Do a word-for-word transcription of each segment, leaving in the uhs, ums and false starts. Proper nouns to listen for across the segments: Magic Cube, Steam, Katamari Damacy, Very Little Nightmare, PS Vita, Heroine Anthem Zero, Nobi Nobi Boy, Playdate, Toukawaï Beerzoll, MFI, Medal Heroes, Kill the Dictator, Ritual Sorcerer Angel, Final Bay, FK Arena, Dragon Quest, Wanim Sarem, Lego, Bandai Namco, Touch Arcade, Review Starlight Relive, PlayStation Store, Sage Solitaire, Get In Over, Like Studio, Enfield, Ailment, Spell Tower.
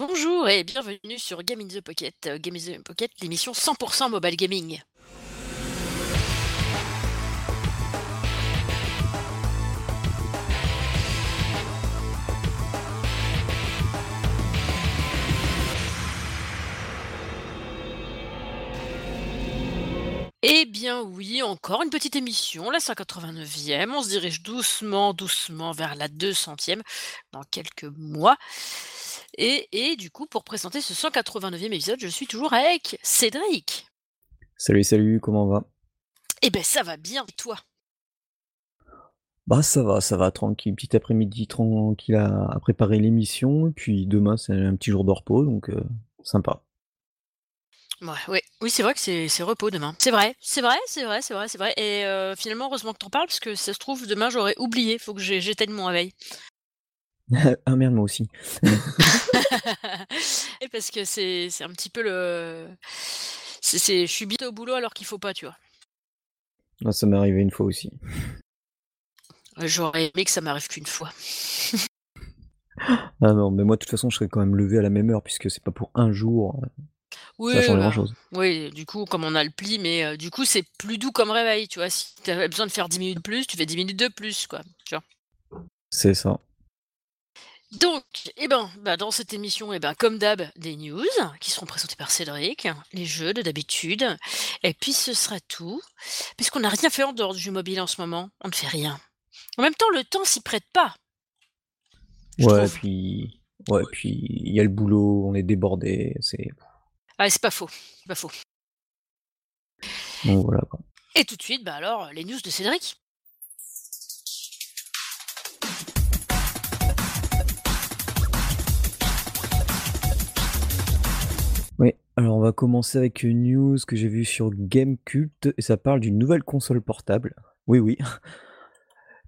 Bonjour et bienvenue sur Game in the Pocket, euh, Game in the Pocket, l'émission cent pour cent mobile gaming. Eh bien oui, encore une petite émission, la cent quatre-vingt-neuvième, on se dirige doucement, doucement vers la deux centième dans quelques mois. Et, et du coup, pour présenter ce cent quatre-vingt-neuvième épisode, je suis toujours avec Cédric. Salut, salut, comment on va? Eh ben ça va bien, et toi? Bah ça va, ça va, tranquille, petit après-midi tranquille à, à préparer l'émission, et puis demain c'est un petit jour de repos, donc euh, sympa. Ouais, ouais. Oui, c'est vrai que c'est, c'est repos demain. C'est vrai, c'est vrai, c'est vrai, c'est vrai, c'est vrai. Et euh, finalement, heureusement que t'en parles, parce que si ça se trouve, demain j'aurais oublié, faut que j'ai- j'éteigne mon réveil. Ah merde, moi aussi. Et parce que c'est, c'est un petit peu le... c'est, c'est- je suis bientôt au boulot alors qu'il faut pas, tu vois. Ah, ça m'est arrivé une fois aussi. J'aurais aimé que ça m'arrive qu'une fois. Ah non, mais moi de toute façon je serais quand même levé à la même heure, puisque c'est pas pour un jour, euh, Oui, ça change grand bah, chose. oui, du coup, comme on a le pli, mais euh, du coup, c'est plus doux comme réveil, tu vois. Si t'avais besoin de faire dix minutes de plus, tu fais dix minutes de plus, quoi, tu vois. C'est ça. Donc, eh ben, bah, dans cette émission, eh ben, comme d'hab, des news qui seront présentées par Cédric, les jeux de d'habitude, et puis ce sera tout, puisqu'on n'a rien fait en dehors du jeu mobile en ce moment, on ne fait rien. En même temps, le temps s'y prête pas, je Ouais, et trouve. puis ouais, et puis il y a le boulot, on est débordé, c'est Ah, c'est pas faux, c'est pas faux. bon voilà quoi. Et tout de suite, bah alors, les news de Cédric. Oui, alors on va commencer avec une news que j'ai vue sur Gamecult, et ça parle d'une nouvelle console portable. Oui oui,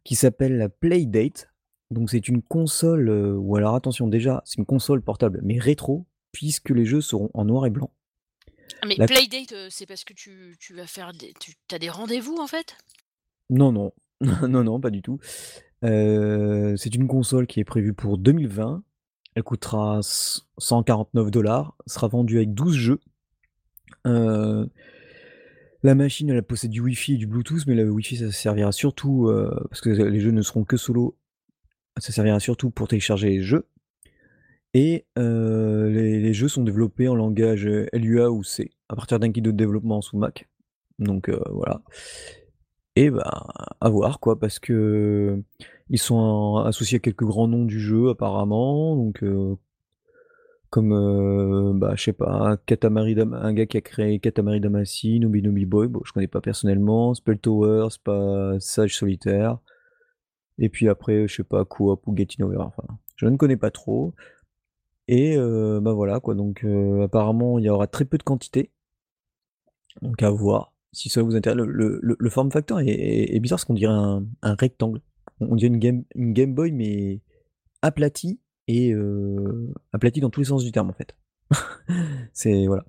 qui s'appelle la Playdate. Donc c'est une console, euh, ou alors attention déjà, c'est une console portable, mais rétro, puisque les jeux seront en noir et blanc. Ah, mais La... Playdate, euh, c'est parce que tu, tu vas faire des, tu as des rendez-vous en fait? Non, non, non, non, pas du tout. Euh, c'est une console qui est prévue pour deux mille vingt. Elle coûtera c- cent quarante-neuf dollars, sera vendue avec douze jeux. Euh, La machine, elle possède du Wi-Fi et du Bluetooth, mais le Wi-Fi, ça servira surtout, euh, parce que les jeux ne seront que solo, ça servira surtout pour télécharger les jeux. Et euh, les, les jeux sont développés en langage euh, Lua ou C, à partir d'un guide de développement sous Mac. Donc euh, voilà. Et bah, à voir quoi, parce que euh, ils sont en- associés à quelques grands noms du jeu apparemment. Donc euh, comme, euh, bah, je sais pas, Katamari Dam- un gars qui a créé Katamari Damacy, Nobi Nobi Boy, bon, je connais pas personnellement, Spell Tower, Spa- Sage Solitaire, et puis après, je sais pas, Co-op ou Get In Over, enfin, je ne connais pas trop. Et euh, bah voilà quoi, donc euh, apparemment il y aura très peu de quantité, donc à voir si ça vous intéresse. Le, le, le- le form factor est, est- est bizarre parce qu'on dirait un, un rectangle. On on dirait une game, une Game Boy mais aplatie et euh, aplatie dans tous les sens du terme en fait. C'est voilà.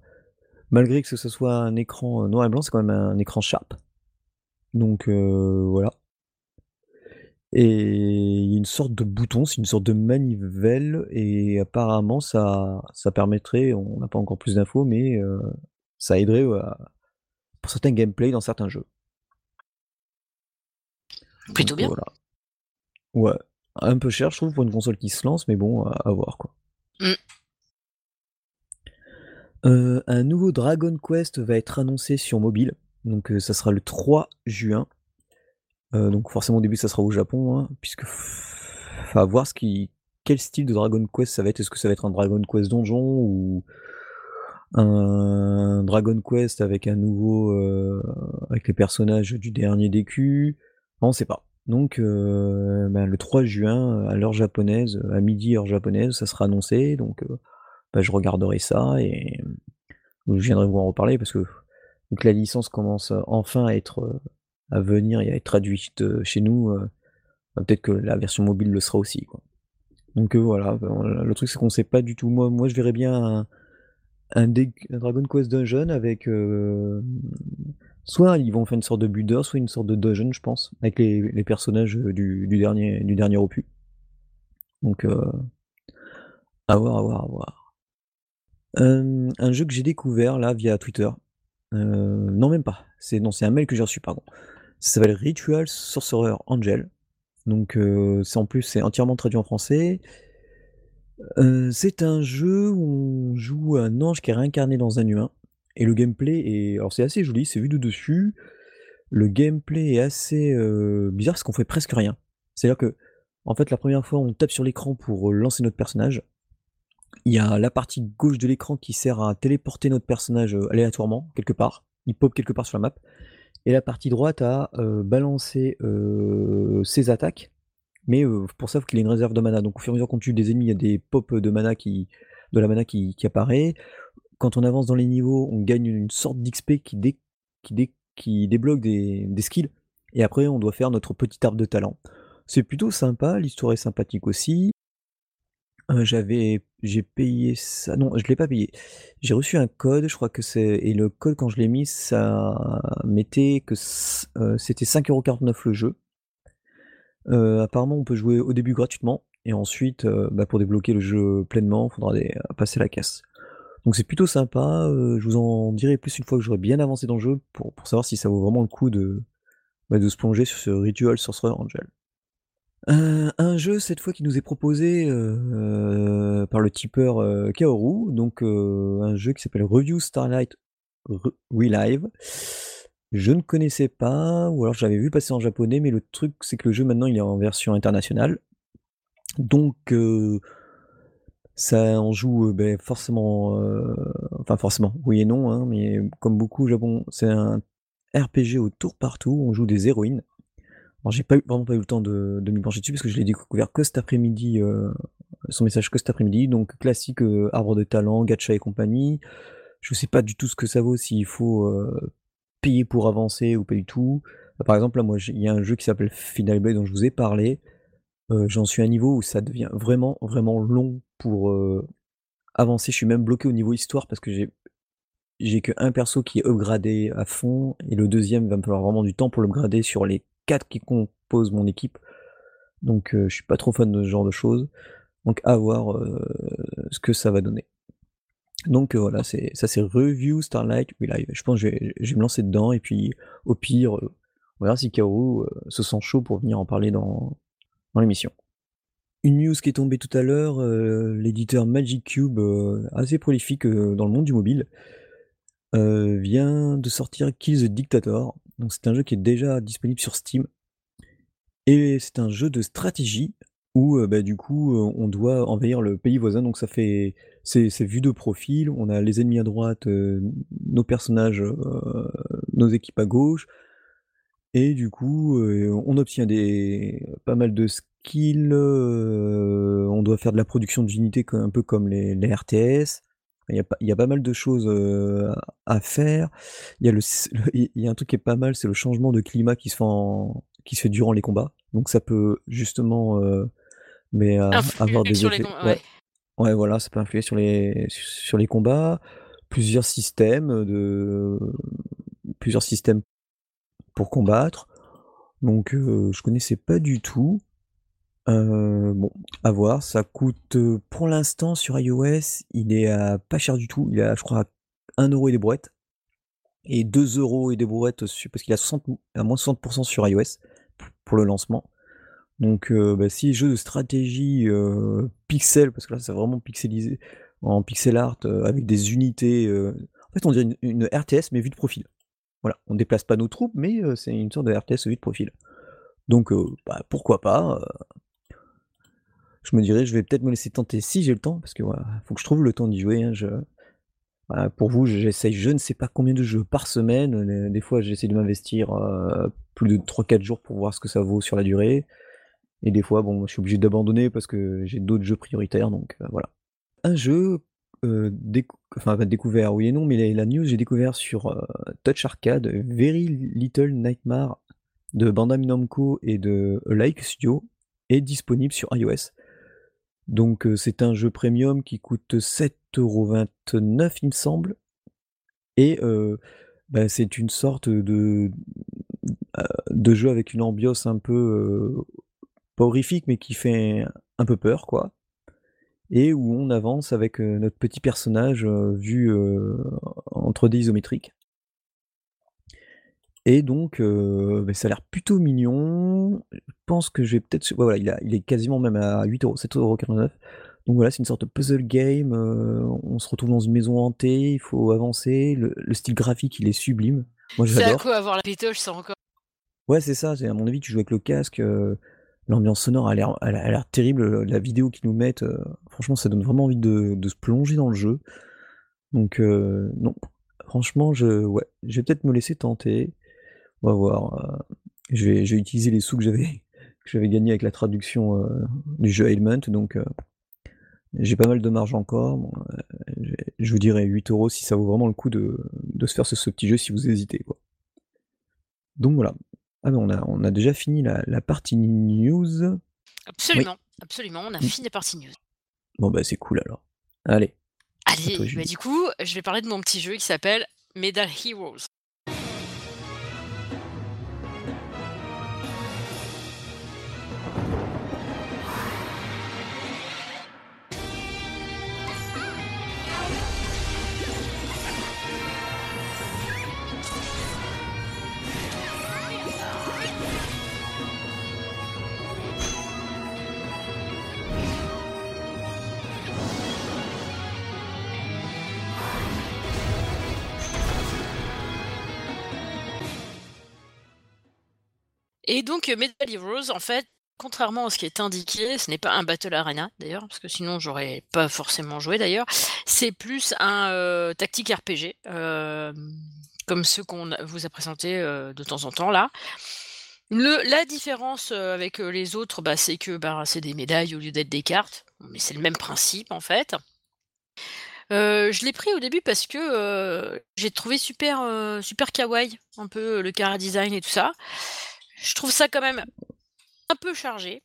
Malgré que ce soit un écran euh, noir et blanc, c'est quand même un écran sharp. Donc euh, voilà. Et il y a une sorte de bouton, c'est une sorte de manivelle, et apparemment ça, ça permettrait, on n'a pas encore plus d'infos, mais euh, ça aiderait euh, à- pour certains gameplays dans certains jeux. Plutôt Donc euh, bien. voilà. Ouais, un peu cher je trouve pour une console qui se lance, mais bon, à, à voir quoi. Mm. Euh, un nouveau Dragon Quest va être annoncé sur mobile, donc euh, ça sera le trois juin. Euh, donc forcément au début ça sera au Japon, hein, puisque faut à voir ce qui, quel style de Dragon Quest ça va être. Est-ce que ça va être un Dragon Quest donjon ou un Dragon Quest avec un nouveau, euh, avec les personnages du dernier D Q? On sait pas. Donc euh, ben, le trois juin à l'heure japonaise, à midi heure japonaise, ça sera annoncé. Donc euh, ben, je regarderai ça et je viendrai vous en reparler parce que vu que la licence commence enfin à être euh, à venir et à être traduite euh, chez nous, euh, bah, peut-être que la version mobile le sera aussi quoi. Donc euh, voilà, bah, on- le truc c'est qu'on sait pas du tout. Moi, moi je verrais bien un, un dé- un Dragon Quest Dungeon avec euh, soit ils vont faire une sorte de builder, soit une sorte de dungeon, je pense, avec les, les personnages euh, du, du dernier du dernier opus. Donc euh, à voir, à voir, à voir. Euh, un jeu que j'ai découvert là via Twitter. Euh, non, même pas. C'est non, c'est un mail que j'ai reçu, pardon. Ça s'appelle Ritual Sorcerer Angel. Donc, euh, c'est en plus, c'est entièrement traduit en français. Euh, c'est un jeu où on joue un ange qui est réincarné dans un humain. Et le gameplay est. Alors, c'est assez joli, c'est vu de dessus. Le gameplay est assez euh, bizarre parce qu'on fait presque rien. C'est-à-dire que, en fait, la première fois, on tape sur l'écran pour lancer notre personnage. Il y a la partie gauche de l'écran qui sert à téléporter notre personnage aléatoirement, quelque part. Il pop quelque part sur la map. Et la partie droite à euh, balancer euh, ses attaques. Mais euh, pour ça, il faut qu'il ait une réserve de mana. Donc au fur et à mesure qu'on tue des ennemis, il y a des pops de mana qui, de la mana qui, qui apparaît. Quand on avance dans les niveaux, on gagne une sorte d'X P qui, dé, qui, dé, qui débloque des, des skills. Et après, on doit faire notre petit arbre de talent. C'est plutôt sympa, l'histoire est sympathique aussi. Euh, j'avais, j'ai payé ça. Non, je ne l'ai pas payé. J'ai reçu un code, je crois que c'est. Et le code, quand je l'ai mis, ça mettait que euh, c'était cinq euros quarante-neuf le jeu. Euh, apparemment, on peut jouer au début gratuitement. Et ensuite, euh, bah, pour débloquer le jeu pleinement, il faudra des, passer la caisse. Donc c'est plutôt sympa. Euh, je vous en dirai plus une fois que j'aurai bien avancé dans le jeu pour, pour savoir si ça vaut vraiment le coup de, bah, de se plonger sur ce Ritual Sorcerer Angel. Euh, un jeu cette fois qui nous est proposé euh, par le tipeur euh, Kaoru, donc euh, un jeu qui s'appelle Review Starlight Relive. Je ne connaissais pas, ou alors j'avais vu passer en japonais, mais le truc c'est que le jeu maintenant il est en version internationale, donc euh, ça en joue euh, ben, forcément, euh, enfin forcément, oui et non, hein, mais comme beaucoup au Japon, c'est un R P G au tour par tour, on joue des héroïnes. Alors, j'ai pas eu, vraiment pas eu le temps de, de me pencher dessus parce que je l'ai découvert que cet après-midi, euh, son message que cet après-midi, donc classique euh, arbre de talent, gacha et compagnie. Je sais pas du tout ce que ça vaut, s'il faut euh, payer pour avancer ou pas du tout. Bah, par exemple, là, moi, il y a un jeu qui s'appelle Final Bay dont je vous ai parlé. Euh, j'en suis à un niveau où ça devient vraiment, vraiment long pour euh, avancer. Je suis même bloqué au niveau histoire parce que j'ai, j'ai que un perso qui est upgradé à fond et le deuxième va me falloir vraiment du temps pour l'upgrader sur les quatre qui composent mon équipe, donc euh, je suis pas trop fan de ce genre de choses, donc à voir euh, ce que ça va donner. Donc euh, voilà, c'est ça, c'est Review Starlight Relive. Je pense que je vais, je vais me lancer dedans et puis au pire euh, on verra si Kaoru euh, se sent chaud pour venir en parler dans, dans l'émission. Une news qui est tombée tout à l'heure, euh, l'éditeur Magic Cube, euh, assez prolifique euh, dans le monde du mobile, euh, vient de sortir Kill the Dictator. Donc c'est un jeu qui est déjà disponible sur Steam. Et c'est un jeu de stratégie où euh, bah, du coup on doit envahir le pays voisin. Donc ça fait. C'est, c'est vu de profil. On a les ennemis à droite, euh, nos personnages, euh, nos équipes à gauche. Et du coup, euh, on obtient des pas mal de skills. Euh, on doit faire de la production d'unités un peu comme les, les R T S. Il y, a pas, il y a pas mal de choses euh, à faire. Il y, a le, le, il y a un truc qui est pas mal, c'est le changement de climat qui se fait, en, qui se fait durant les combats. Donc ça peut justement euh, mais, à, avoir des effets. Combats, ouais. Ouais. ouais, voilà, ça peut influer sur les, sur les combats. Plusieurs systèmes de plusieurs systèmes pour combattre. Donc euh, je connaissais pas du tout. Euh, bon, à voir, ça coûte euh, pour l'instant sur iOS, il est à pas cher du tout, il est à je crois à un euro et des brouettes, et deux euros et des brouettes parce qu'il est à, soixante, à moins soixante pour cent sur iOS pour le lancement. Donc euh, bah, si jeu de stratégie euh, pixel, parce que là c'est vraiment pixelisé en pixel art euh, avec des unités, euh, en fait on dirait une, une R T S mais vue de profil. Voilà, on déplace pas nos troupes mais euh, c'est une sorte de R T S vue de profil. Donc euh, bah, pourquoi pas euh, je me dirais, je vais peut-être me laisser tenter si j'ai le temps, parce que voilà, faut que je trouve le temps d'y jouer. Hein, je... voilà, pour vous, j'essaye je ne sais pas combien de jeux par semaine. Des fois, j'essaie de m'investir euh, plus de trois quatre jours pour voir ce que ça vaut sur la durée. Et des fois, bon, je suis obligé d'abandonner parce que j'ai d'autres jeux prioritaires. Donc euh, voilà. Un jeu euh, décou... enfin, découvert, oui et non, mais la news, j'ai découvert sur euh, Touch Arcade, Very Little Nightmare de Bandai Namco et de Like Studio est disponible sur iOS. Donc euh, c'est un jeu premium qui coûte sept euros vingt-neuf il me semble, et euh, bah, c'est une sorte de, de jeu avec une ambiance un peu euh, pas horrifique mais qui fait un peu peur quoi. et où on avance avec euh, notre petit personnage euh, vu euh, en trois D isométrique. Et donc, euh, bah, ça a l'air plutôt mignon. Je pense que j'ai peut-être... Ouais, voilà, il, a, il est quasiment même à huit euros, sept euros quatre-vingt-neuf. Donc voilà, c'est une sorte de puzzle game. Euh, on se retrouve dans une maison hantée, il faut avancer. Le, le style graphique, il est sublime. Moi, je l'adore. C'est à quoi avoir la pétoche, ça encore. Ouais, c'est ça. C'est, à mon avis, tu joues avec le casque. Euh, l'ambiance sonore a l'air, elle a l'air terrible. La vidéo qu'ils nous mettent, euh, franchement, ça donne vraiment envie de, de se plonger dans le jeu. Donc, euh, non. Franchement, je, ouais, je vais peut-être me laisser tenter. On va voir. Je vais, je vais utiliser les sous que j'avais, que j'avais gagnés avec la traduction euh, du jeu Ailment. Donc, euh, j'ai pas mal de marge encore. Bon, euh, je vous dirais huit euros si ça vaut vraiment le coup de, de se faire ce, ce petit jeu si vous hésitez, quoi. Donc voilà. Ah non, on a, on a déjà fini la, la partie news. Absolument, oui. absolument. On a fini la partie news. Bon, bah c'est cool alors. Allez. Allez, toi, bah, du coup, je vais parler de mon petit jeu qui s'appelle Medal Heroes. Et donc, Medal Heroes, en fait, contrairement à ce qui est indiqué, ce n'est pas un Battle Arena, d'ailleurs, parce que sinon, j'aurais pas forcément joué, d'ailleurs. C'est plus un euh, tactique R P G, euh, comme ceux qu'on vous a présentés euh, de temps en temps, là. Le, la différence avec les autres, bah, c'est que bah, c'est des médailles au lieu d'être des cartes, mais c'est le même principe, en fait. Euh, je l'ai pris au début parce que euh, j'ai trouvé super, euh, super kawaii, un peu le chara design et tout ça. Je trouve ça quand même un peu chargé.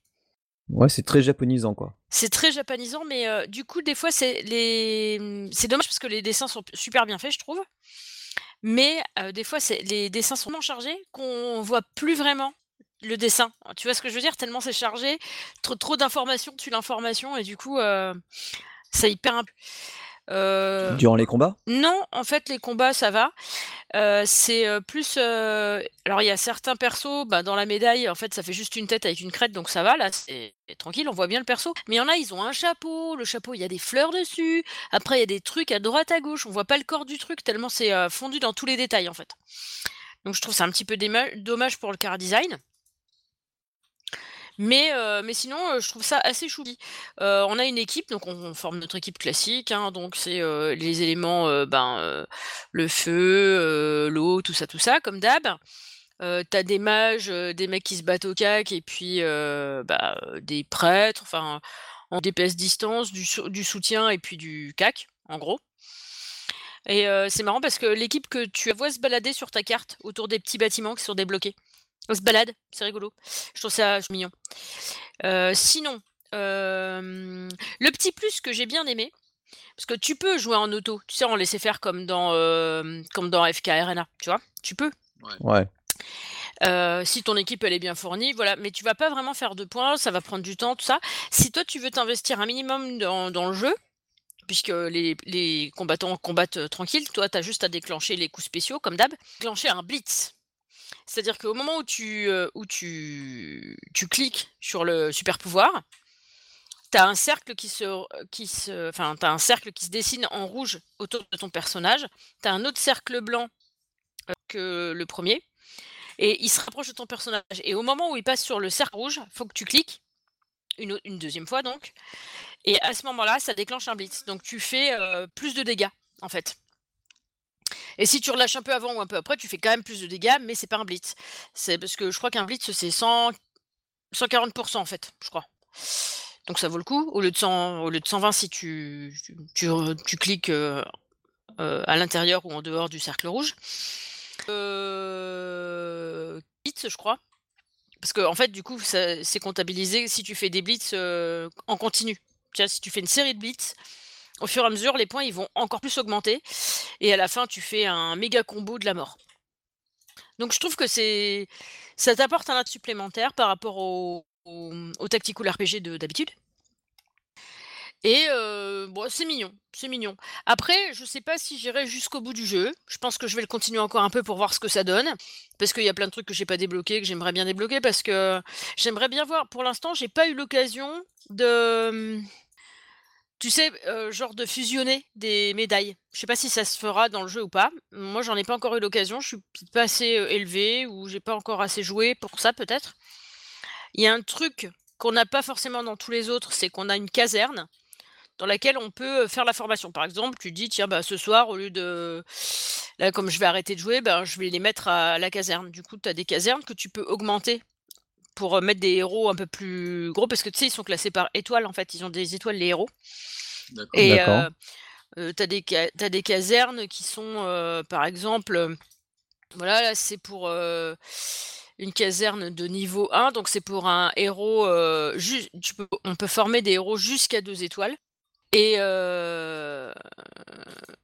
Ouais, c'est très japonisant, quoi. C'est très japonisant, mais euh, du coup, des fois, c'est les... c'est dommage parce que les dessins sont super bien faits, je trouve. Mais euh, des fois, c'est... les dessins sont tellement chargés qu'on voit plus vraiment le dessin. Tu vois ce que je veux dire ? Tellement c'est chargé, trop, trop d'informations tue l'information, et du coup, euh, ça y perd un peu. Euh... Durant les combats ? Non, en fait, les combats, ça va. Euh, c'est euh, plus... Euh... Alors, il y a certains persos, bah, dans la médaille, en fait, ça fait juste une tête avec une crête, donc ça va, là, c'est tranquille, on voit bien le perso. Mais il y en a, ils ont un chapeau, le chapeau, il y a des fleurs dessus, après, il y a des trucs à droite, à gauche, on voit pas le corps du truc, tellement c'est euh, fondu dans tous les détails, en fait. Donc, je trouve ça un petit peu déma- dommage pour le car design. Mais, euh, mais sinon, euh, je trouve ça assez choupi. Euh, on a une équipe, donc on, on forme notre équipe classique. Hein, donc c'est euh, les éléments, euh, ben, euh, le feu, euh, l'eau, tout ça, tout ça, comme d'hab. Euh, t'as des mages, euh, des mecs qui se battent au cac, et puis euh, bah, des prêtres, enfin, en D P S distance, du, sou- du soutien et puis du cac, en gros. Et euh, c'est marrant parce que l'équipe que tu vois se balader sur ta carte autour des petits bâtiments qui sont débloqués. On se balade, c'est rigolo. Je trouve ça mignon. Euh, sinon, euh, le petit plus que j'ai bien aimé, parce que tu peux jouer en auto, tu sais, on laissait faire comme dans, euh, comme dans F K Arena, tu vois, tu peux. Ouais. Euh, si ton équipe elle est bien fournie, voilà, mais tu vas pas vraiment faire de points, ça va prendre du temps, tout ça. Si toi tu veux t'investir un minimum dans, dans le jeu, puisque les, les combattants combattent tranquille, toi t'as juste à déclencher les coups spéciaux comme d'hab, déclencher un blitz. C'est-à-dire qu'au moment où tu, euh, où tu, tu cliques sur le super pouvoir, t'as un cercle qui se, qui se, enfin, t'as un cercle qui se dessine en rouge autour de ton personnage, t'as un autre cercle blanc euh, que le premier, et il se rapproche de ton personnage. Et au moment où il passe sur le cercle rouge, il faut que tu cliques, une, une deuxième fois donc, et à ce moment-là, ça déclenche un blitz. Donc tu fais euh, plus de dégâts, en fait. Et si tu relâches un peu avant ou un peu après, tu fais quand même plus de dégâts, mais c'est pas un blitz. C'est parce que je crois qu'un blitz, c'est cent, cent quarante pour cent en fait, je crois. Donc ça vaut le coup, au lieu de, cent, au lieu de cent vingt si tu, tu, tu, tu cliques euh, euh, à l'intérieur ou en dehors du cercle rouge. Euh, blitz, je crois. Parce que en fait, du coup, ça, c'est comptabilisé si tu fais des blitz euh, en continu. Tiens, si tu fais une série de blitz, au fur et à mesure, les points ils vont encore plus augmenter. Et à la fin, tu fais un méga combo de la mort. Donc je trouve que c'est ça t'apporte un aide supplémentaire par rapport au, au... au tactical R P G de... d'habitude. Et euh, bon, c'est mignon, c'est mignon. Après, je sais pas si j'irai jusqu'au bout du jeu. Je pense que je vais le continuer encore un peu pour voir ce que ça donne, parce qu'il y a plein de trucs que j'ai pas débloqués, que j'aimerais bien débloquer, parce que j'aimerais bien voir. Pour l'instant, j'ai pas eu l'occasion de, tu sais, euh, genre de fusionner des médailles. Je sais pas si ça se fera dans le jeu ou pas. Moi, j'en ai pas encore eu l'occasion. Je suis pas assez euh, élevée ou j'ai pas encore assez joué pour ça, peut-être. Il y a un truc qu'on n'a pas forcément dans tous les autres, c'est qu'on a une caserne dans laquelle on peut faire la formation. Par exemple, tu dis, tiens, bah, ce soir, au lieu de... Là, comme je vais arrêter de jouer, bah, je vais les mettre à la caserne. Du coup, tu as des casernes que tu peux augmenter pour mettre des héros un peu plus gros, parce que tu sais, ils sont classés par étoiles, en fait. Ils ont des étoiles, les héros. D'accord. Et euh, euh, tu as des, ca... t'as des casernes qui sont, euh, par exemple... Euh, voilà, là, c'est pour... Euh... une caserne de niveau un, donc c'est pour un héros, euh, ju- tu peux, on peut former des héros jusqu'à deux étoiles. Et euh,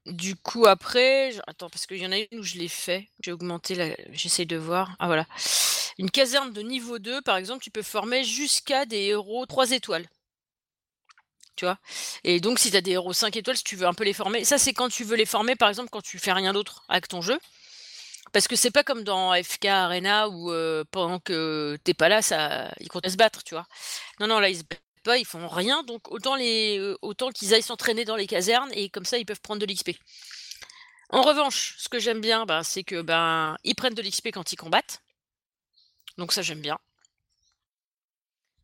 du coup après, je, attends parce qu'il y en a une où je l'ai fait, j'ai augmenté, la, j'essaye de voir, ah voilà. Une caserne de niveau deux par exemple, tu peux former jusqu'à des héros trois étoiles. Tu vois, et donc si tu as des héros cinq étoiles, si tu veux un peu les former, ça c'est quand tu veux les former par exemple quand tu fais rien d'autre avec ton jeu. Parce que c'est pas comme dans F K Arena où euh, pendant que t'es pas là, ça, ils comptent se battre, tu vois. Non, non, là, ils se battent pas, ils font rien. Donc, autant, les, euh, autant qu'ils aillent s'entraîner dans les casernes et comme ça, ils peuvent prendre de l'X P. En revanche, ce que j'aime bien, bah, c'est que bah, ils prennent de l'X P quand ils combattent. Donc ça, j'aime bien.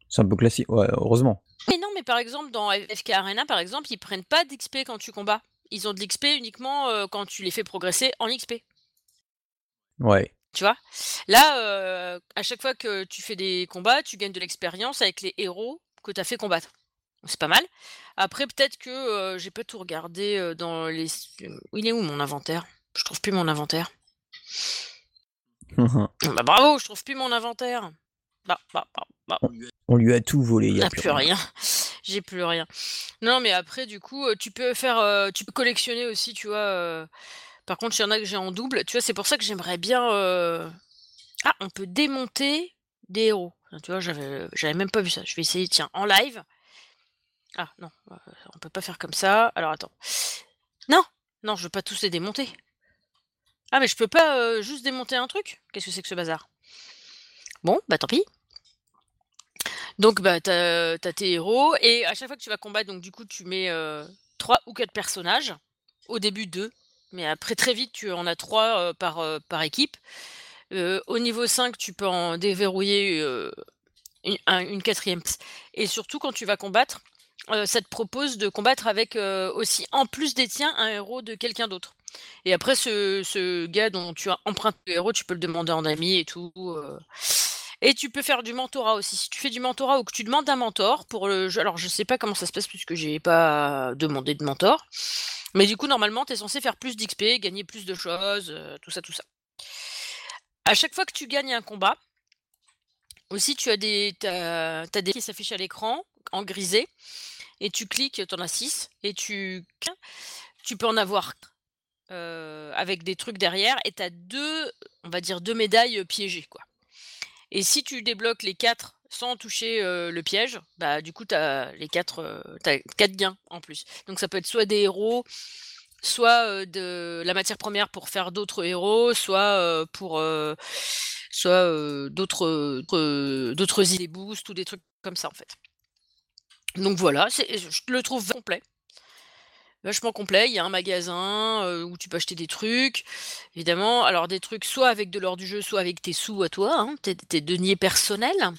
C'est un peu classique, ouais, heureusement. Mais non, mais par exemple, dans F K Arena, par exemple, ils prennent pas d'X P quand tu combats. Ils ont de l'X P uniquement euh, quand tu les fais progresser en X P. Ouais. Tu vois, là, euh, à chaque fois que tu fais des combats, tu gagnes de l'expérience avec les héros que tu as fait combattre. C'est pas mal. Après, peut-être que euh, j'ai pas tout regardé euh, dans les... Il est où mon inventaire ? Je trouve plus mon inventaire. Bah bravo, je trouve plus mon inventaire. Bah, bah, bah, bah. On lui a tout volé. Il n'y a plus rien. rien. J'ai plus rien. Non, mais après, du coup, tu peux faire... Euh, tu peux collectionner aussi, tu vois... Euh... Par contre, il y en a que j'ai en double. Tu vois, c'est pour ça que j'aimerais bien... Euh... Ah, on peut démonter des héros. Tu vois, j'avais, j'avais même pas vu ça. Je vais essayer, tiens, en live. Ah, non, on peut pas faire comme ça. Alors, attends. Non, non, je veux pas tous les démonter. Ah, mais je peux pas euh, juste démonter un truc ? Qu'est-ce que c'est que ce bazar ? Bon, bah tant pis. Donc, bah, t'as, t'as tes héros. Et à chaque fois que tu vas combattre, donc du coup, tu mets euh, trois ou quatre personnages. Au début, deux. Mais après, très vite, tu en as trois euh, par, euh, par équipe. Euh, au niveau cinq, tu peux en déverrouiller euh, une, un, une quatrième. Et surtout, quand tu vas combattre, euh, ça te propose de combattre avec euh, aussi, en plus des tiens, un héros de quelqu'un d'autre. Et après, ce, ce gars dont tu as emprunté le héros, tu peux le demander en ami et tout. Euh... Et tu peux faire du mentorat aussi. Si tu fais du mentorat ou que tu demandes un mentor pour le jeu, alors je sais pas comment ça se passe puisque j'ai pas demandé de mentor. Mais du coup, normalement, tu es censé faire plus d'X P, gagner plus de choses, euh, tout ça, tout ça. À chaque fois que tu gagnes un combat, aussi, tu as des t'as, t'as des qui s'affichent à l'écran, en grisé, et tu cliques, tu en as six, et tu tu peux en avoir euh, avec des trucs derrière, et tu as deux, on va dire, deux médailles piégées, quoi. Et si tu débloques les quatre sans toucher euh, le piège, bah du coup t'as les quatre, euh, t'as quatre gains en plus. Donc ça peut être soit des héros, soit euh, de la matière première pour faire d'autres héros, soit euh, pour euh, soit euh, d'autres euh, d'autres idées boost ou des trucs comme ça en fait. Donc voilà, c'est, je le trouve complet. Vachement complet, il y a un magasin euh, où tu peux acheter des trucs, évidemment, alors des trucs soit avec de l'or du jeu, soit avec tes sous à toi, hein, tes, tes deniers personnels.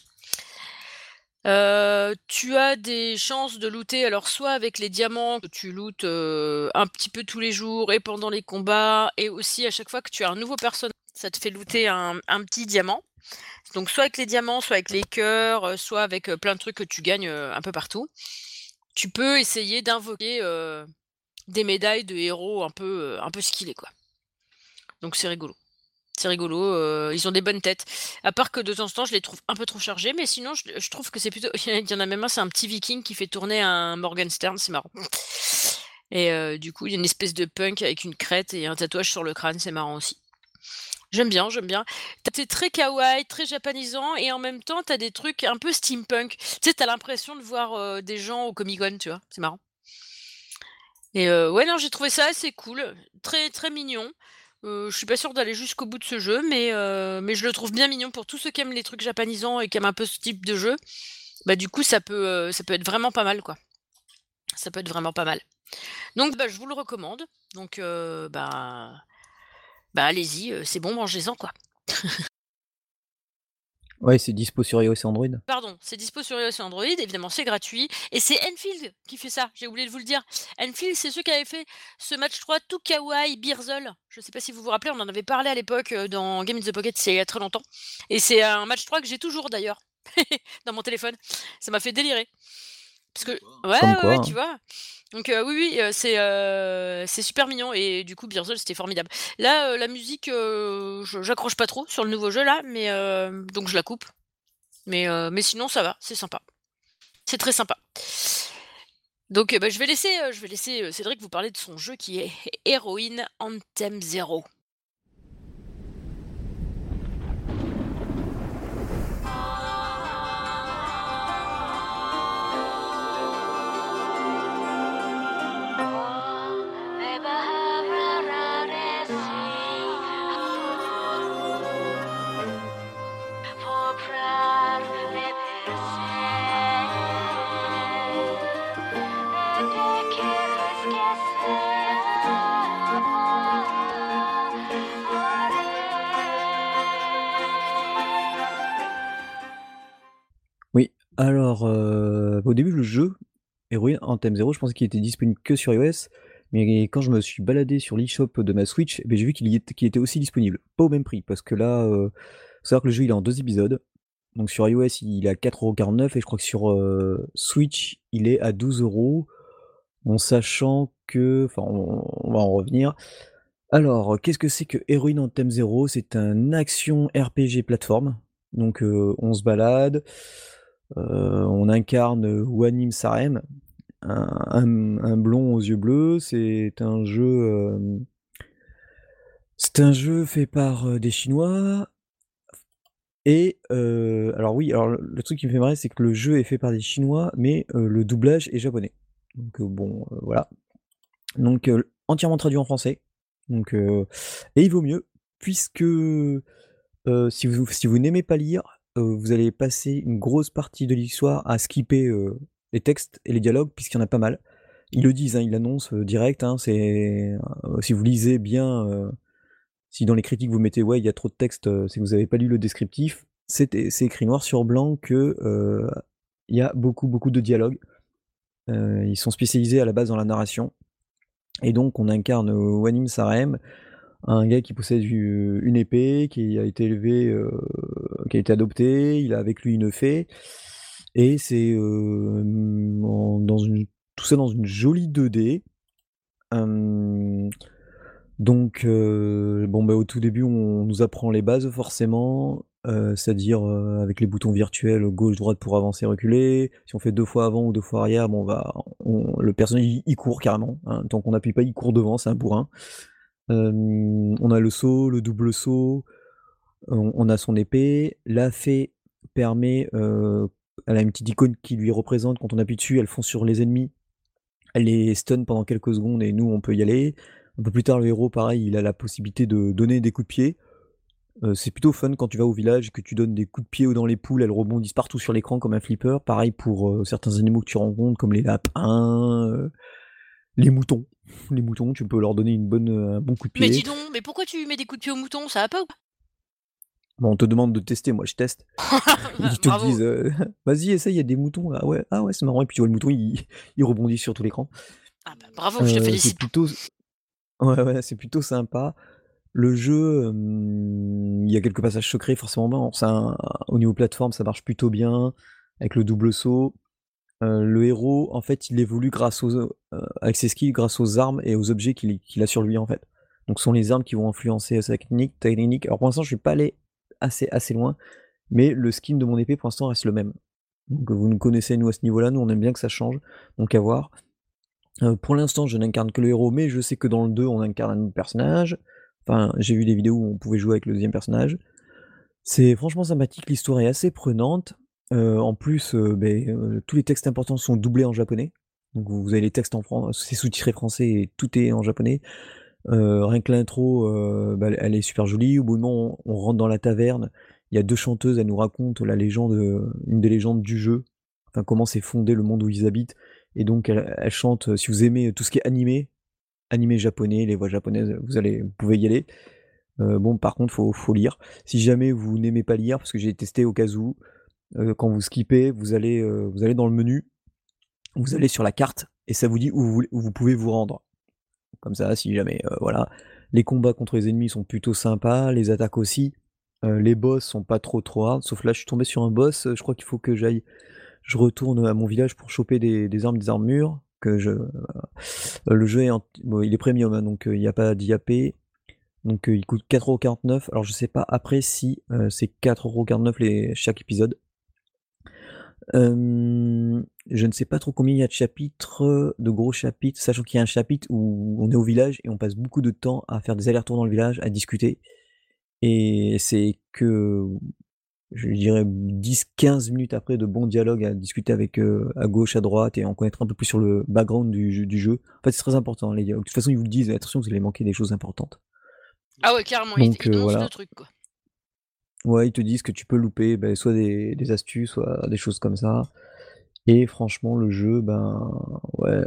Euh, tu as des chances de looter, alors soit avec les diamants que tu lootes euh, un petit peu tous les jours et pendant les combats, et aussi à chaque fois que tu as un nouveau personnage, ça te fait looter un, un petit diamant. Donc soit avec les diamants, soit avec les cœurs, soit avec euh, plein de trucs que tu gagnes euh, un peu partout. Tu peux essayer d'invoquer... Euh, des médailles de héros un peu, un peu skillés, quoi. Donc c'est rigolo. C'est rigolo, euh, ils ont des bonnes têtes. À part que de temps en temps, je les trouve un peu trop chargés, mais sinon, je, je trouve que c'est plutôt... Il y en a même un, c'est un petit viking qui fait tourner un Morgan Stern, c'est marrant. Et euh, du coup, il y a une espèce de punk avec une crête et un tatouage sur le crâne, c'est marrant aussi. J'aime bien, j'aime bien. T'as- C'est très kawaii, très japonisant, et en même temps, t'as des trucs un peu steampunk. Tu sais, t'as l'impression de voir euh, des gens au Comic-Con, tu vois. C'est marrant. Et euh, ouais, non, j'ai trouvé ça assez cool. Très, très mignon. Euh, je suis pas sûre d'aller jusqu'au bout de ce jeu, mais, euh, mais je le trouve bien mignon pour tous ceux qui aiment les trucs japonisants et qui aiment un peu ce type de jeu. Bah, du coup, ça peut, euh, ça peut être vraiment pas mal, quoi. Ça peut être vraiment pas mal. Donc, bah, je vous le recommande. Donc, euh, bah, bah allez-y, euh, c'est bon, mangez-en, quoi. Ouais, c'est dispo sur iOS et Android. Pardon, c'est dispo sur iOS et Android, évidemment c'est gratuit. Et c'est Enfield qui fait ça, j'ai oublié de vous le dire. Enfield, c'est ceux qui avaient fait ce match trois Toukawaï Beerzoll. Je ne sais pas si vous vous rappelez, on en avait parlé à l'époque euh, dans Game in the Pocket, c'est il y a très longtemps. Et c'est un match trois que j'ai toujours d'ailleurs, dans mon téléphone. Ça m'a fait délirer. Parce que... Ouais, Comme ouais, quoi, ouais, hein. tu vois. Donc euh, oui, oui, euh, c'est euh, c'est super mignon. Et du coup, Beerzoll, c'était formidable. Là, euh, la musique, euh, je- j'accroche pas trop sur le nouveau jeu, là. mais euh, Donc je la coupe. Mais, euh, mais sinon, ça va, c'est sympa. C'est très sympa. Donc euh, bah, je vais laisser, euh, je vais laisser euh, Cédric vous parler de son jeu qui est Heroine Anthem Zero. Oui, alors euh, au début le jeu, Heroine Anthem Zero, je pensais qu'il était disponible que sur iOS, mais quand je me suis baladé sur l'eShop de ma Switch, eh ben, j'ai vu qu'il y était, qu'il était aussi disponible, pas au même prix, parce que là, euh, faut savoir que le jeu il est en deux épisodes. Donc sur iOS il est à quatre euros quarante-neuf et je crois que sur euh, Switch il est à douze euros, en sachant que, enfin on, on va en revenir. Alors, qu'est-ce que c'est que Heroine Anthem Zero? C'est un action R P G plateforme. Donc euh, on se balade, euh, on incarne Wanim Sarem, un, un- un blond aux yeux bleus. C'est un jeu, euh, c'est un jeu fait par euh, des Chinois. Et euh, alors oui, alors le le truc qui me fait marrer, c'est que le jeu est fait par des Chinois, mais euh, le doublage est japonais. Donc euh, bon, euh, voilà. Donc euh, entièrement traduit en français. Donc euh, et il vaut mieux, puisque euh, si vous, si vous n'aimez pas lire, euh, vous allez passer une grosse partie de l'histoire à skipper euh, les textes et les dialogues, puisqu'il y en a pas mal. Ils le disent, hein, ils l'annoncent euh, direct. Hein, c'est, euh, si vous lisez bien, euh, si dans les critiques vous mettez ouais, il y a trop de textes, euh, c'est que vous n'avez pas lu le descriptif. C'est, c'est écrit noir sur blanc que euh, il y a beaucoup, beaucoup de dialogues. Euh, ils sont spécialisés à la base dans la narration. Et donc, on incarne euh, Wanim Sarem, un gars qui possède u- une épée, qui a été élevé, euh, qui a été adopté, il a avec lui une fée, et c'est euh, en- dans une, tout ça dans une jolie deux D. Hum, donc, euh, bon, bah, au tout début, on nous apprend les bases forcément, euh, c'est-à-dire euh, avec les boutons virtuels gauche-droite pour avancer, reculer. Si on fait deux fois avant ou deux fois arrière, bon, on va, on- le personnage il il court carrément. Hein. Tant qu'on n'appuie pas, il court devant, c'est un bourrin. Euh, on a le saut, le double saut, on, on a son épée. La fée permet, euh, elle a une petite icône qui lui représente. Quand on appuie dessus, elle fonce sur les ennemis, elle les stun pendant quelques secondes et nous on peut y aller. Un peu plus tard, le héros, pareil, il a la possibilité de donner des coups de pied. Euh, c'est plutôt fun quand tu vas au village et que tu donnes des coups de pied ou dans les poules, elles rebondissent partout sur l'écran comme un flipper. Pareil pour euh, certains animaux que tu rencontres, comme les lapins, euh, les moutons. Les moutons, tu peux leur donner une bonne, un bon coup de Mais pied. dis donc, mais pourquoi tu mets des coups de pied aux moutons? Ça va pas ou quoi? Bon, on te demande de tester, moi je teste. Ils te Bravo. disent, euh, vas-y, essaye, il y a des moutons là. Ouais, ah ouais, c'est marrant. Et puis tu vois le mouton, il, il rebondit sur tout l'écran. Ah bah, bravo, je te Euh, c'est félicite. plutôt, ouais, ouais, c'est plutôt sympa. Le jeu, hum, il y a quelques passages secrets forcément. Bon, ça, un- au niveau plateforme, ça marche plutôt bien avec le double saut. Euh, le héros, en fait, il évolue grâce aux, euh, avec ses skills, grâce aux armes et aux objets qu'il qu'il a sur lui, en fait. Donc, ce sont les armes qui vont influencer sa technique. ta technique. Alors, pour l'instant, je suis pas allé assez, assez loin, mais le skin de mon épée, pour l'instant, reste le même. Donc, vous nous connaissez, nous, à ce niveau-là. Nous, on aime bien que ça change. Donc, à voir. Euh, pour l'instant, je n'incarne que le héros, mais je sais que dans le deux, on incarne un autre personnage. Enfin, j'ai vu des vidéos où on pouvait jouer avec le deuxième personnage. C'est franchement sympathique, l'histoire est assez prenante. Euh, en plus, euh, ben, euh, tous les textes importants sont doublés en japonais. Donc vous avez les textes en français, c'est sous-titré français et tout est en japonais. Euh, rien que l'intro, euh, bah, elle est super jolie. Au bout de moment, on, on rentre dans la taverne. Il y a deux chanteuses, elles nous racontent la légende, une des légendes du jeu. Enfin, comment s'est fondé le monde où ils habitent. Et donc, elles, elles chantent. Si vous aimez tout ce qui est animé, animé japonais, les voix japonaises, vous allez, vous pouvez y aller. Euh, bon, par contre, faut, faut lire. Si jamais vous n'aimez pas lire, parce que j'ai testé au cas où, euh, quand vous skippez, vous allez, euh, vous allez dans le menu, vous allez sur la carte et ça vous dit où vous, où vous pouvez vous rendre. Comme ça, si jamais, euh, voilà. Les combats contre les ennemis sont plutôt sympas, les attaques aussi. Euh, les boss sont pas trop trop hard, sauf là, je suis tombé sur un boss. Je crois qu'il faut que j'aille, je retourne à mon village pour choper des, des armes, des armures. Que je, euh, le jeu est, en, bon, il est premium, hein, donc il euh, n'y a pas d'I A P. Donc euh, il coûte quatre euros quarante-neuf. Alors je sais pas après si euh, c'est quatre euros quarante-neuf les chaque épisode. Euh, je ne sais pas trop combien il y a de chapitres, de gros chapitres, sachant qu'il y a un chapitre où on est au village et on passe beaucoup de temps à faire des allers-retours dans le village, à discuter. Et c'est que, je dirais, dix quinze minutes après de bons dialogues à discuter avec euh, à gauche, à droite, et en connaître un peu plus sur le background du jeu. Du jeu. En fait, c'est très important, les dialogues. De toute façon, ils vous le disent, attention, vous allez manquer des choses importantes. Ah ouais, carrément, ils te disent le truc, quoi. Ouais, ils te disent que tu peux louper ben, soit des, des astuces, soit des choses comme ça. Et franchement, le jeu, ben ouais,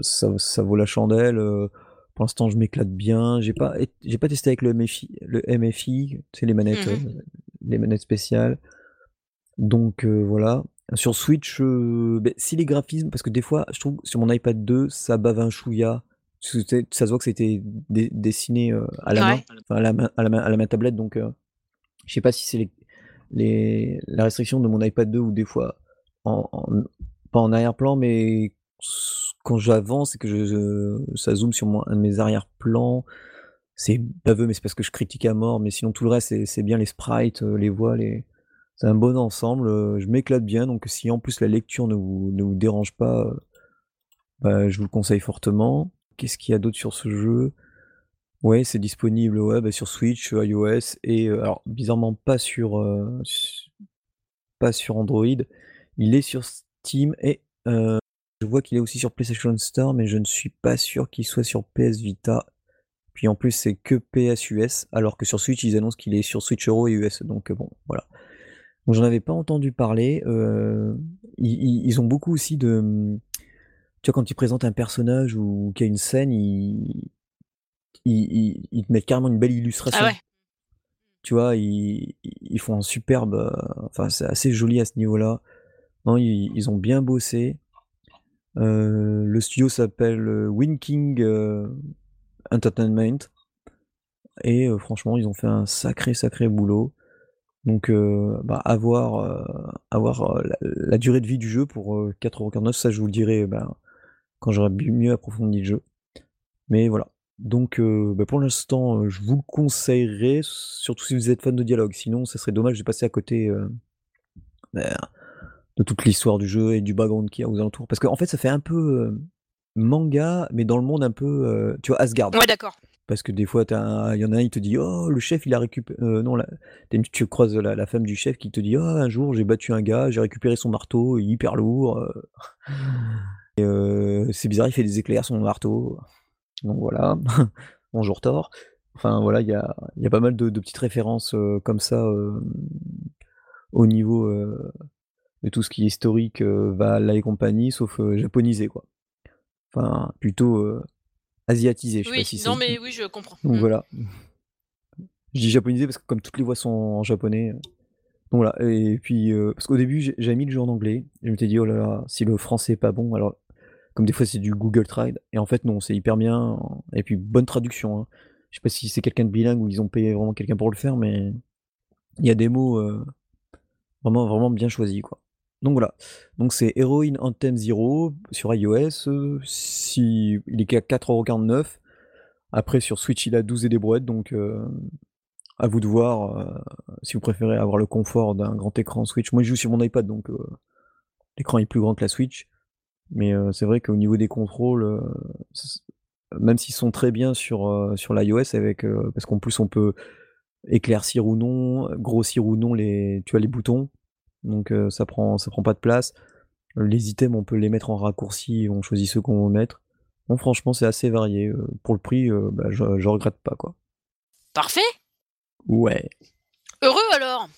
ça, ça vaut la chandelle. Pour l'instant, je m'éclate bien. J'ai pas, j'ai pas testé avec le M F I, le M F I, c'est les manettes, mm-hmm. euh, les manettes spéciales. Donc euh, voilà. Sur Switch, euh, ben, si les graphismes, parce que des fois, je trouve sur mon iPad deux, ça bave un chouïa. Ça se voit que c'était dé- dessiné euh, à la ouais. main, à la main, à la main, à la main tablette, donc. Euh, Je sais pas si c'est les, les, la restriction de mon iPad deux ou des fois, en, en, pas en arrière-plan, mais quand j'avance et que je, je, ça zoome sur mon, un de mes arrière-plans, c'est baveux, mais c'est parce que je critique à mort. Mais sinon, tout le reste, c'est, c'est bien les sprites, les voix, les... c'est un bon ensemble. Je m'éclate bien, donc si en plus la lecture ne vous, ne vous dérange pas, bah, je vous le conseille fortement. Qu'est-ce qu'il y a d'autre sur ce jeu ? Ouais, c'est disponible ouais, bah sur Switch, iOS et euh, alors bizarrement pas sur euh, pas sur Android. Il est sur Steam et euh, je vois qu'il est aussi sur PlayStation Store, mais je ne suis pas sûr qu'il soit sur P S Vita. Puis en plus c'est que P S U S, alors que sur Switch ils annoncent qu'il est sur Switch Euro et U S. Donc bon, voilà. Donc j'en avais pas entendu parler. Euh, ils, ils ont beaucoup aussi de, tu vois, quand ils présentent un personnage ou qu'il y a une scène, ils Ils, ils, ils te mettent carrément une belle illustration. Ah ouais. Tu vois, ils, ils font un superbe. Euh, enfin, c'est assez joli à ce niveau-là. Non, ils, ils ont bien bossé. Euh, le studio s'appelle Winking euh, Entertainment. Et euh, franchement, ils ont fait un sacré, sacré boulot. Donc, euh, bah, avoir, euh, avoir euh, la, la durée de vie du jeu pour euh, quatre euros quarante-neuf, ça, je vous le dirai bah, quand j'aurai mieux approfondi le jeu. Mais voilà. Donc euh, bah pour l'instant, euh, je vous le conseillerais, surtout si vous êtes fan de dialogue. Sinon, ça serait dommage de passer à côté euh, de toute l'histoire du jeu et du background qu'il y a aux alentours. Parce qu'en fait, ça fait un peu euh, manga, mais dans le monde un peu, euh, tu vois, Asgard. Ouais, d'accord. Parce que des fois, il y en a un, il te dit, oh, le chef, il a récupéré... Euh, non, la... tu croises la, la femme du chef qui te dit, oh, un jour, j'ai battu un gars, j'ai récupéré son marteau, il est hyper lourd. Euh... Et, euh, c'est bizarre, il fait des éclairs sur mon marteau. Donc voilà, bonjour Thor. Enfin voilà, il y a, y a pas mal de, de petites références euh, comme ça euh, au niveau euh, de tout ce qui est historique, euh, Valhalla et compagnie, sauf euh, japonisé quoi. Enfin plutôt euh, asiatisé. Je sais oui, pas si non c'est... mais oui je comprends. Donc mmh. voilà, je dis japonisé parce que comme toutes les voix sont en japonais. Donc voilà, et puis euh, parce qu'au début j'ai, j'avais mis le jeu en anglais, je m'étais dit oh là là, si le français est pas bon alors. Comme des fois c'est du Google Trad, et en fait non, c'est hyper bien, et puis bonne traduction. Hein. Je sais pas si c'est quelqu'un de bilingue ou ils ont payé vraiment quelqu'un pour le faire, mais il y a des mots euh, vraiment, vraiment bien choisis. Quoi. Donc voilà, donc c'est Heroine Anthem Zero sur iOS, euh, si... il est qu'à quatre euros quarante-neuf, après sur Switch il a douze et des brouettes, donc euh, à vous de voir, euh, si vous préférez avoir le confort d'un grand écran Switch. Moi je joue sur mon iPad, donc euh, l'écran est plus grand que la Switch. Mais euh, c'est vrai qu'au niveau des contrôles, euh, même s'ils sont très bien sur, euh, sur l'iOS, avec, euh, parce qu'en plus on peut éclaircir ou non, grossir ou non les, tu as les boutons, donc euh, ça prend, ça prend pas de place. Les items, on peut les mettre en raccourci, on choisit ceux qu'on veut mettre. Bon, franchement, c'est assez varié. Euh, pour le prix, euh, bah, je, je regrette pas, quoi. Parfait. Ouais. Heureux alors.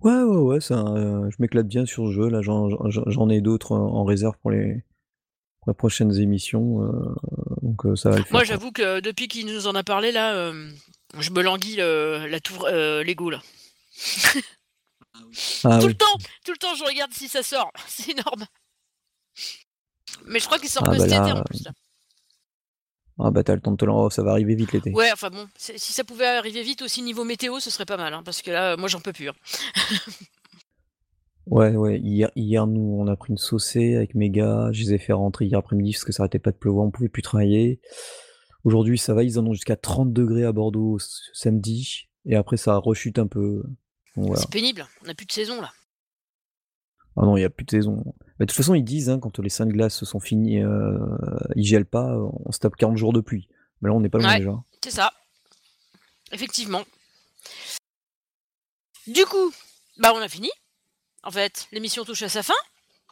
Ouais, ouais, ouais, ça, euh, je m'éclate bien sur ce jeu. Là, j'en, j'en ai d'autres en réserve pour les, pour les prochaines émissions. Euh, donc, euh, ça va le faire. Moi, j'avoue que depuis qu'il nous en a parlé, là, euh, je me languis euh, la tour euh, Lego, là. Ah, tout oui. le temps, tout le temps, je regarde si ça sort. C'est énorme. Mais je crois qu'il sort ah, que bah cet là... été en plus. Là. Ah bah t'as le temps de te l'en... ça va arriver vite l'été. Ouais, enfin bon, c'est... si ça pouvait arriver vite aussi niveau météo, ce serait pas mal, hein, parce que là, moi j'en peux plus. Hein. ouais, ouais. Hier, hier, nous, on a pris une saucée avec mes gars. Je les ai fait rentrer hier après-midi parce que ça arrêtait pas de pleuvoir, on pouvait plus travailler. Aujourd'hui, ça va, ils en ont jusqu'à trente degrés à Bordeaux samedi, et après ça rechute un peu. Donc, voilà. C'est pénible, on n'a plus de saison là. Ah non, il n'y a plus de saison. Mais de toute façon, ils disent, hein, quand les seins de glace sont finis, euh, ils gèlent pas, on se tape quarante jours de pluie. Mais là, on n'est pas loin ouais, déjà. C'est ça. Effectivement. Du coup, bah on a fini. En fait, l'émission touche à sa fin.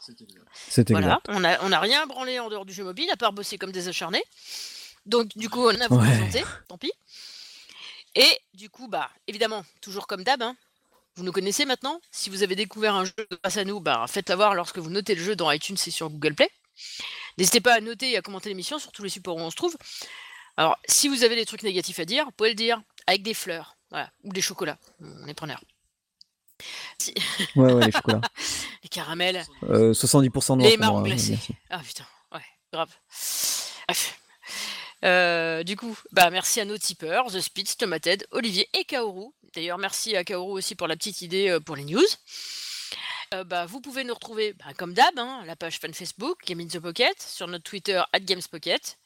C'était bien. C'était voilà. Exact. On a, on a rien branlé en dehors du jeu mobile, à part bosser comme des acharnés. Donc, du coup, on a vous présenté, ouais. Tant pis. Et du coup, bah évidemment, toujours comme d'hab, hein. Vous nous connaissez maintenant. Si vous avez découvert un jeu grâce à nous, bah, faites-la voir lorsque vous notez le jeu dans iTunes et sur Google Play. N'hésitez pas à noter et à commenter l'émission sur tous les supports où on se trouve. Alors, si vous avez des trucs négatifs à dire, vous pouvez le dire avec des fleurs, voilà, ou des chocolats. On est preneurs. Si... Ouais, ouais, les chocolats. Les caramels. Euh, soixante-dix pour cent noirs. Les marrons glacés. Hein, ah putain, ouais, grave. Bref. Euh, du coup, bah merci à nos tipeurs, The Spitz, Tomated, Olivier et Kaoru. D'ailleurs, merci à Kaoru aussi pour la petite idée euh, pour les news. Euh, bah, vous pouvez nous retrouver, bah, comme d'hab, hein, la page fan Facebook, Game in the Pocket, sur notre Twitter, at Games Pocket.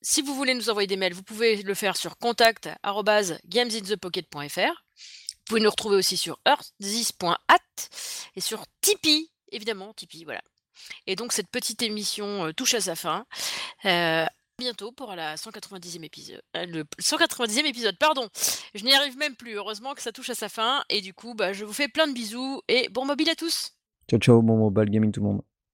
Si vous voulez nous envoyer des mails, vous pouvez le faire sur contact arobase games in the pocket point f r. Vous pouvez nous retrouver aussi sur earthzis point at et sur Tipeee, évidemment, Tipeee, voilà. Et donc, cette petite émission euh, touche à sa fin. Euh, Bientôt pour la cent quatre-vingt-dixième épisode. Le cent quatre-vingt-dixième épisode, pardon. Je n'y arrive même plus. Heureusement que ça touche à sa fin. Et du coup, bah, je vous fais plein de bisous et bon mobile à tous. Ciao, ciao, bon mobile gaming tout le monde.